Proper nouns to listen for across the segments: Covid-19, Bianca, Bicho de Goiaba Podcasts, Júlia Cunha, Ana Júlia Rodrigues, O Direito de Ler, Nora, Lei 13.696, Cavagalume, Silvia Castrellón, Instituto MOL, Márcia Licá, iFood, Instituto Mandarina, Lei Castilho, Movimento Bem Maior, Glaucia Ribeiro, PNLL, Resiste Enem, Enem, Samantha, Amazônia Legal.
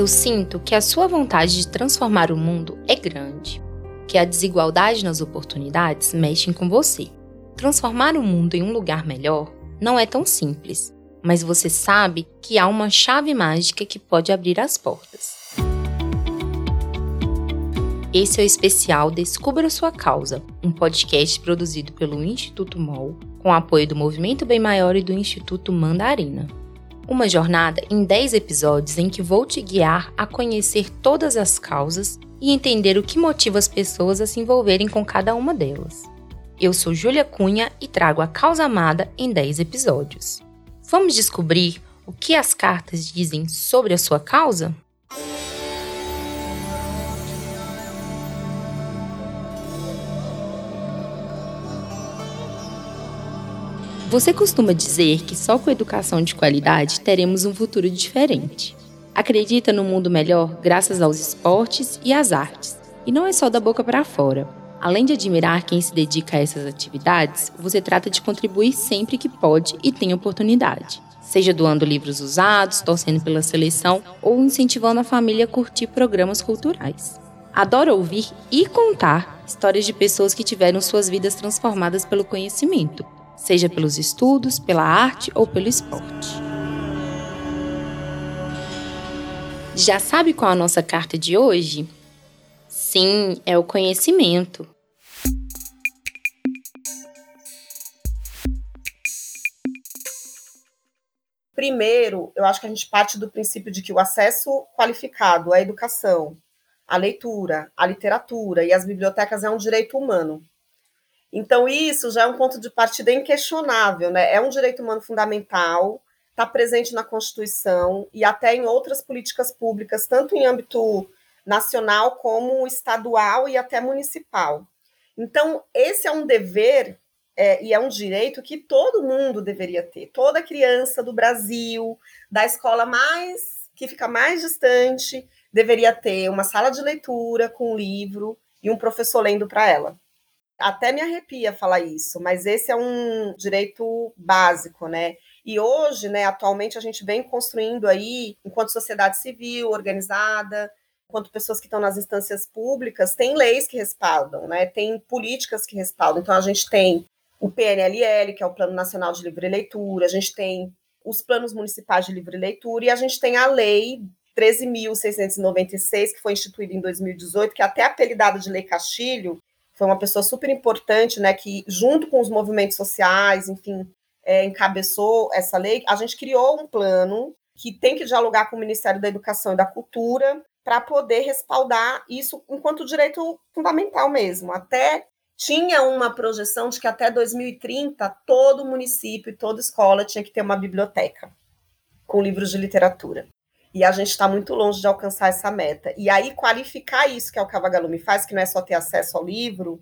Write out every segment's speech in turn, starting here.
Eu sinto que a sua vontade de transformar o mundo é grande, que a desigualdade nas oportunidades mexe com você. Transformar o mundo em um lugar melhor não é tão simples, mas você sabe que há uma chave mágica que pode abrir as portas. Esse é o especial Descubra Sua Causa, um podcast produzido pelo Instituto MOL, com apoio do Movimento Bem Maior e do Instituto Mandarina. Uma jornada em 10 episódios em que vou te guiar a conhecer todas as causas e entender o que motiva as pessoas a se envolverem com cada uma delas. Eu sou Júlia Cunha e trago a causa amada em 10 episódios. Vamos descobrir o que as cartas dizem sobre a sua causa? Você costuma dizer que só com educação de qualidade teremos um futuro diferente. Acredita no mundo melhor graças aos esportes e às artes. E não é só da boca para fora. Além de admirar quem se dedica a essas atividades, você trata de contribuir sempre que pode e tem oportunidade. Seja doando livros usados, torcendo pela seleção ou incentivando a família a curtir programas culturais. Adoro ouvir e contar histórias de pessoas que tiveram suas vidas transformadas pelo conhecimento, seja pelos estudos, pela arte ou pelo esporte. Já sabe qual é a nossa carta de hoje? Sim, é o conhecimento. Primeiro, eu acho que a gente parte do princípio de que o acesso qualificado à educação, à leitura, à literatura e às bibliotecas é um direito humano. Então, isso já é um ponto de partida inquestionável, né? É um direito humano fundamental, está presente na Constituição e até em outras políticas públicas, tanto em âmbito nacional como estadual e até municipal. Então, esse é um dever e é um direito que todo mundo deveria ter. Toda criança do Brasil, da escola que fica mais distante, deveria ter uma sala de leitura com um livro e um professor lendo para ela. Até me arrepia falar isso, mas esse é um direito básico, né? E hoje, né, atualmente, a gente vem construindo aí, enquanto sociedade civil, organizada, enquanto pessoas que estão nas instâncias públicas, tem leis que respaldam, né? Tem políticas que respaldam. Então, a gente tem o PNLL, que é o Plano Nacional de Livre Leitura, a gente tem os planos municipais de livre leitura e a gente tem a Lei 13.696, que foi instituída em 2018, que é até apelidada de Lei Castilho. Foi uma pessoa super importante, né, que junto com os movimentos sociais, enfim, encabeçou essa lei. A gente criou um plano que tem que dialogar com o Ministério da Educação e da Cultura para poder respaldar isso enquanto direito fundamental mesmo. Até tinha uma projeção de que até 2030 todo município e toda escola tinha que ter uma biblioteca com livros de literatura. E a gente está muito longe de alcançar essa meta. E aí, qualificar isso que é o Cavagalume faz, que não é só ter acesso ao livro,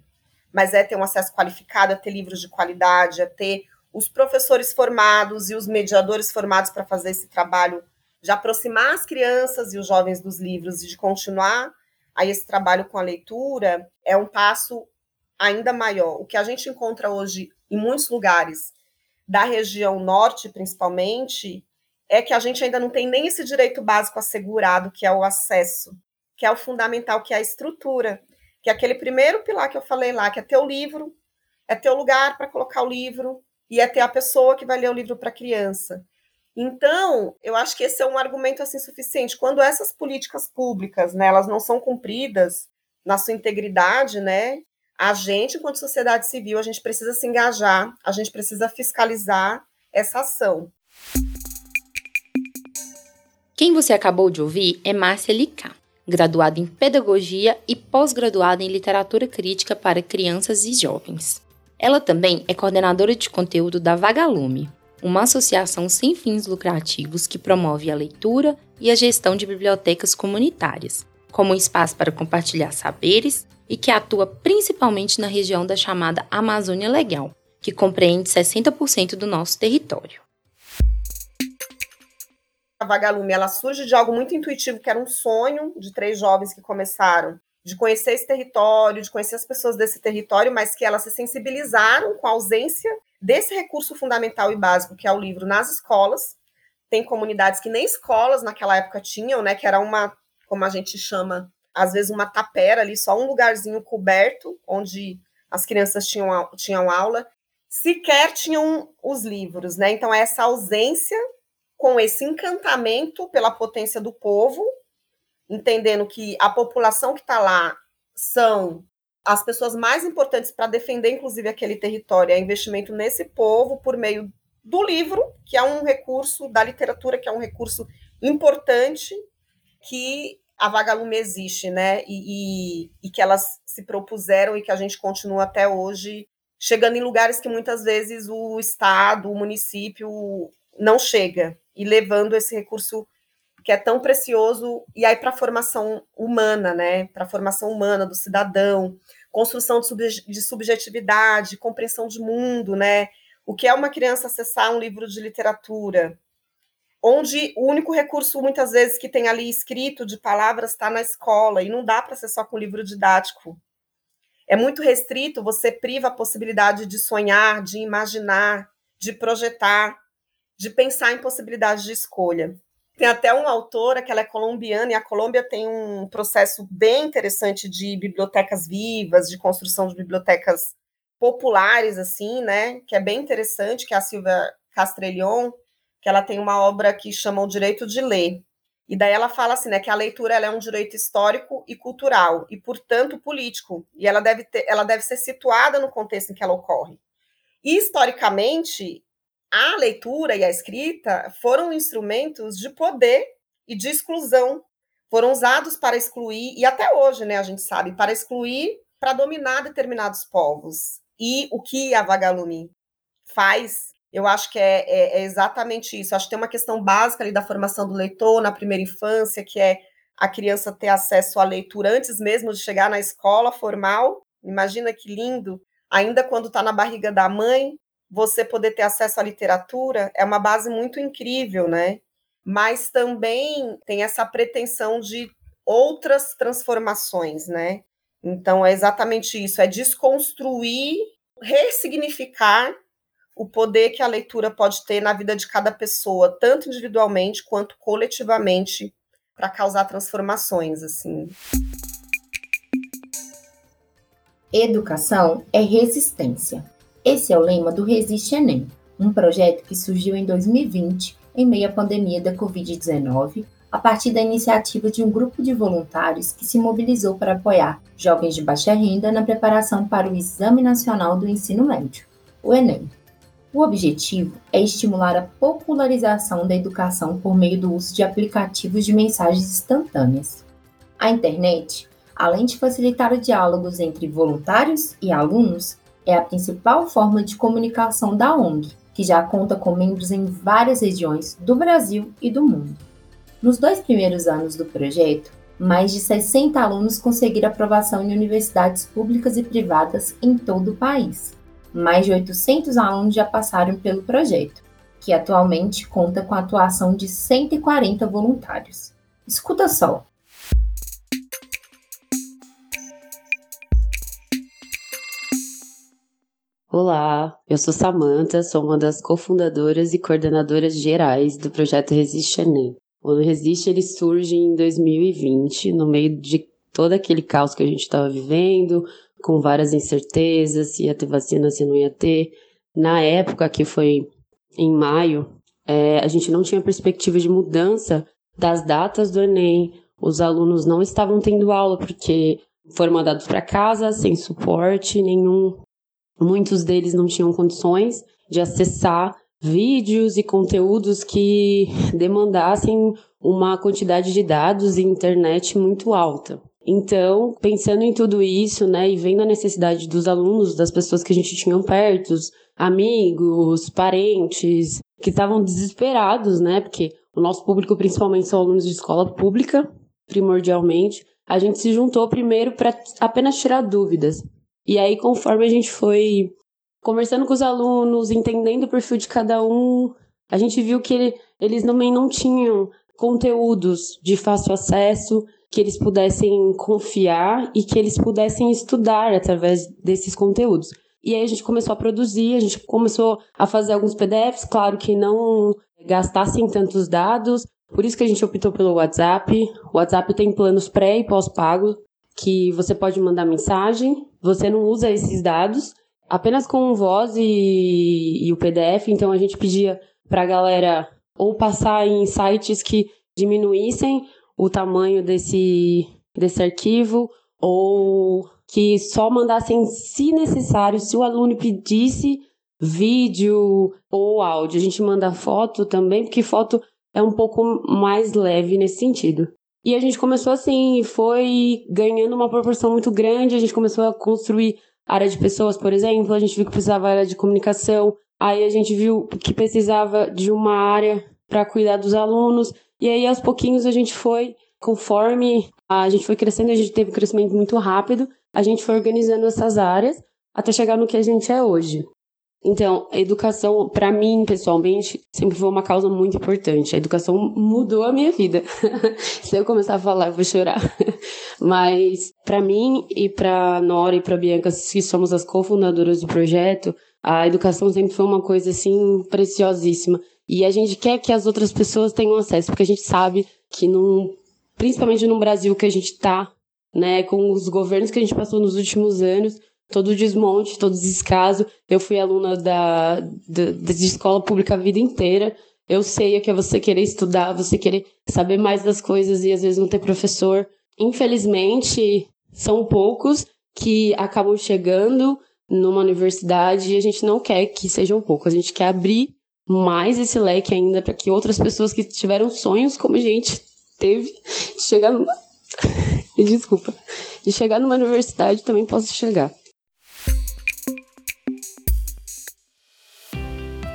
mas é ter um acesso qualificado, é ter livros de qualidade, é ter os professores formados e os mediadores formados para fazer esse trabalho, de aproximar as crianças e os jovens dos livros e de continuar aí esse trabalho com a leitura, é um passo ainda maior. O que a gente encontra hoje em muitos lugares, da região norte principalmente, é que a gente ainda não tem nem esse direito básico assegurado, que é o acesso, que é o fundamental, que é a estrutura, que é aquele primeiro pilar que eu falei lá, que é ter o livro, é ter o lugar para colocar o livro e é ter a pessoa que vai ler o livro para a criança. Então, eu acho que esse é um argumento assim, suficiente. Quando essas políticas públicas, né, elas não são cumpridas na sua integridade, né, a gente, enquanto sociedade civil, a gente precisa se engajar, a gente precisa fiscalizar essa ação. Quem você acabou de ouvir é Márcia Licá, graduada em Pedagogia e pós-graduada em Literatura Crítica para Crianças e Jovens. Ela também é coordenadora de conteúdo da Cavagalume, uma associação sem fins lucrativos que promove a leitura e a gestão de bibliotecas comunitárias, como um espaço para compartilhar saberes e que atua principalmente na região da chamada Amazônia Legal, que compreende 60% do nosso território. A Cavagalume, ela surge de algo muito intuitivo, que era um sonho de 3 jovens que começaram de conhecer esse território, de conhecer as pessoas desse território, mas que elas se sensibilizaram com a ausência desse recurso fundamental e básico, que é o livro, nas escolas, Tem comunidades que nem escolas naquela época tinham, né? Que era uma, como a gente chama, às vezes uma tapera ali, só um lugarzinho coberto, onde as crianças tinham aula. Sequer tinham os livros, né? Então, é essa ausência com esse encantamento pela potência do povo, entendendo que a população que está lá são as pessoas mais importantes para defender, inclusive, aquele território. É investimento nesse povo por meio do livro, que é um recurso, da literatura, que é um recurso importante que a Vagalume existe, né? E que elas se propuseram e que a gente continua até hoje chegando em lugares que muitas vezes o Estado, o município não chega, e levando esse recurso que é tão precioso, e aí para a formação humana, né? Para a formação humana do cidadão, construção de subjetividade, compreensão de mundo, né? O que é uma criança acessar um livro de literatura, onde o único recurso, muitas vezes, que tem ali escrito de palavras está na escola, e não dá para ser só com livro didático. É muito restrito, você priva a possibilidade de sonhar, de imaginar, de projetar, de pensar em possibilidades de escolha. Tem até uma autora que ela é colombiana, e a Colômbia tem um processo bem interessante de bibliotecas vivas, de construção de bibliotecas populares, assim, né? Que é bem interessante, que é a Silvia Castrellón, que ela tem uma obra que chama O Direito de Ler. E daí ela fala assim, né, que a leitura ela é um direito histórico e cultural, e, portanto, político, e ela deve ser situada no contexto em que ela ocorre. E, historicamente, a leitura e a escrita foram instrumentos de poder e de exclusão, foram usados para excluir, e até hoje, né, a gente sabe, para excluir, para dominar determinados povos. E o que a Vagalume faz... Eu acho que é exatamente isso. Acho que tem uma questão básica ali da formação do leitor na primeira infância, que é a criança ter acesso à leitura antes mesmo de chegar na escola formal. Imagina que lindo! Ainda quando está na barriga da mãe, você poder ter acesso à literatura é uma base muito incrível, né? Mas também tem essa pretensão de outras transformações, né? Então é exatamente isso, é desconstruir, ressignificar o poder que a leitura pode ter na vida de cada pessoa, tanto individualmente quanto coletivamente, para causar transformações, assim. Educação é resistência. Esse é o lema do Resiste Enem, um projeto que surgiu em 2020, em meio à pandemia da Covid-19, a partir da iniciativa de um grupo de voluntários que se mobilizou para apoiar jovens de baixa renda na preparação para o Exame Nacional do Ensino Médio, o Enem. O objetivo é estimular a popularização da educação por meio do uso de aplicativos de mensagens instantâneas. A internet, além de facilitar os diálogos entre voluntários e alunos, é a principal forma de comunicação da ONG, que já conta com membros em várias regiões do Brasil e do mundo. Nos 2 primeiros anos do projeto, mais de 60 alunos conseguiram aprovação em universidades públicas e privadas em todo o país. Mais de 800 alunos já passaram pelo projeto, que atualmente conta com a atuação de 140 voluntários. Escuta só! Olá, eu sou Samantha, sou uma das cofundadoras e coordenadoras gerais do projeto Resiste Enem. O Resiste ele surge em 2020, no meio de todo aquele caos que a gente estava vivendo, com várias incertezas, se ia ter vacina, se não ia ter. Na época, que foi em maio, a gente não tinha perspectiva de mudança das datas do Enem. Os alunos não estavam tendo aula porque foram mandados para casa sem suporte nenhum. Muitos deles não tinham condições de acessar vídeos e conteúdos que demandassem uma quantidade de dados e internet muito alta. Então, pensando em tudo isso, né, e vendo a necessidade dos alunos, das pessoas que a gente tinha perto, amigos, parentes, que estavam desesperados, né, porque o nosso público principalmente são alunos de escola pública, primordialmente, a gente se juntou primeiro para apenas tirar dúvidas. E aí, conforme a gente foi conversando com os alunos, entendendo o perfil de cada um, a gente viu que eles também não tinham conteúdos de fácil acesso, que eles pudessem confiar e que eles pudessem estudar através desses conteúdos. E aí a gente começou a produzir, a gente começou a fazer alguns PDFs, claro que não gastassem tantos dados. Por isso que a gente optou pelo WhatsApp. O WhatsApp tem planos pré e pós-pago, que você pode mandar mensagem, você não usa esses dados, apenas com voz e o PDF. Então, a gente pedia para a galera ou passar em sites que diminuíssem o tamanho desse arquivo, ou que só mandassem, se necessário, se o aluno pedisse vídeo ou áudio. A gente manda foto também, porque foto é um pouco mais leve nesse sentido. E a gente começou assim, foi ganhando uma proporção muito grande. A gente começou a construir área de pessoas, por exemplo. A gente viu que precisava de área de comunicação. Aí a gente viu que precisava de uma área para cuidar dos alunos. E aí, aos pouquinhos, a gente foi, conforme a gente foi crescendo, a gente teve um crescimento muito rápido. A gente foi organizando essas áreas até chegar no que a gente é hoje. Então, a educação, para mim, pessoalmente, sempre foi uma causa muito importante. A educação mudou a minha vida. Se eu começar a falar, eu vou chorar. Mas, para mim e para Nora e para Bianca, que somos as cofundadoras do projeto, a educação sempre foi uma coisa, assim, preciosíssima. E a gente quer que as outras pessoas tenham acesso, porque a gente sabe que, principalmente no Brasil que a gente está, né, com os governos que a gente passou nos últimos anos, todo desmonte, todo descaso. Eu fui aluna de escola pública a vida inteira. Eu sei o que é você querer estudar, você querer saber mais das coisas e às vezes não ter professor. Infelizmente, são poucos que acabam chegando numa universidade, e a gente não quer que sejam poucos. A gente quer abrir mais esse leque ainda para que outras pessoas que tiveram sonhos como a gente teve de chegar numa... Desculpa. De chegar numa universidade também possam chegar.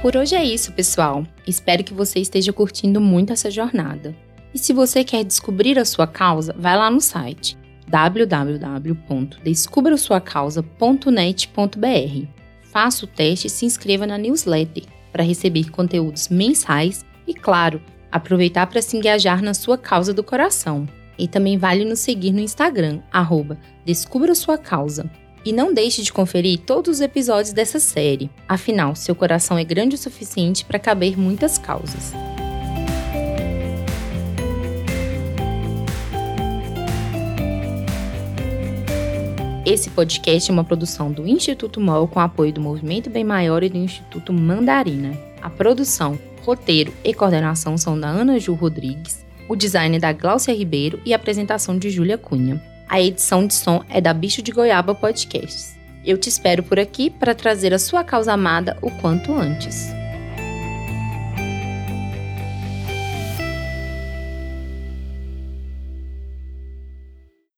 Por hoje é isso, pessoal. Espero que você esteja curtindo muito essa jornada. E se você quer descobrir a sua causa, vai lá no site www.descubrasuacausa.net.br. Faça o teste e se inscreva na newsletter para receber conteúdos mensais e, claro, aproveitar para se engajar na sua causa do coração. E também vale nos seguir no Instagram, @descubrasuacausa. E não deixe de conferir todos os episódios dessa série. Afinal, seu coração é grande o suficiente para caber muitas causas. Esse podcast é uma produção do Instituto MOL com apoio do Movimento Bem Maior e do Instituto Mandarina. A produção, roteiro e coordenação são da Ana Júlia Rodrigues, o design é da Glaucia Ribeiro e a apresentação de Júlia Cunha. A edição de som é da Bicho de Goiaba Podcasts. Eu te espero por aqui para trazer a sua causa amada o quanto antes.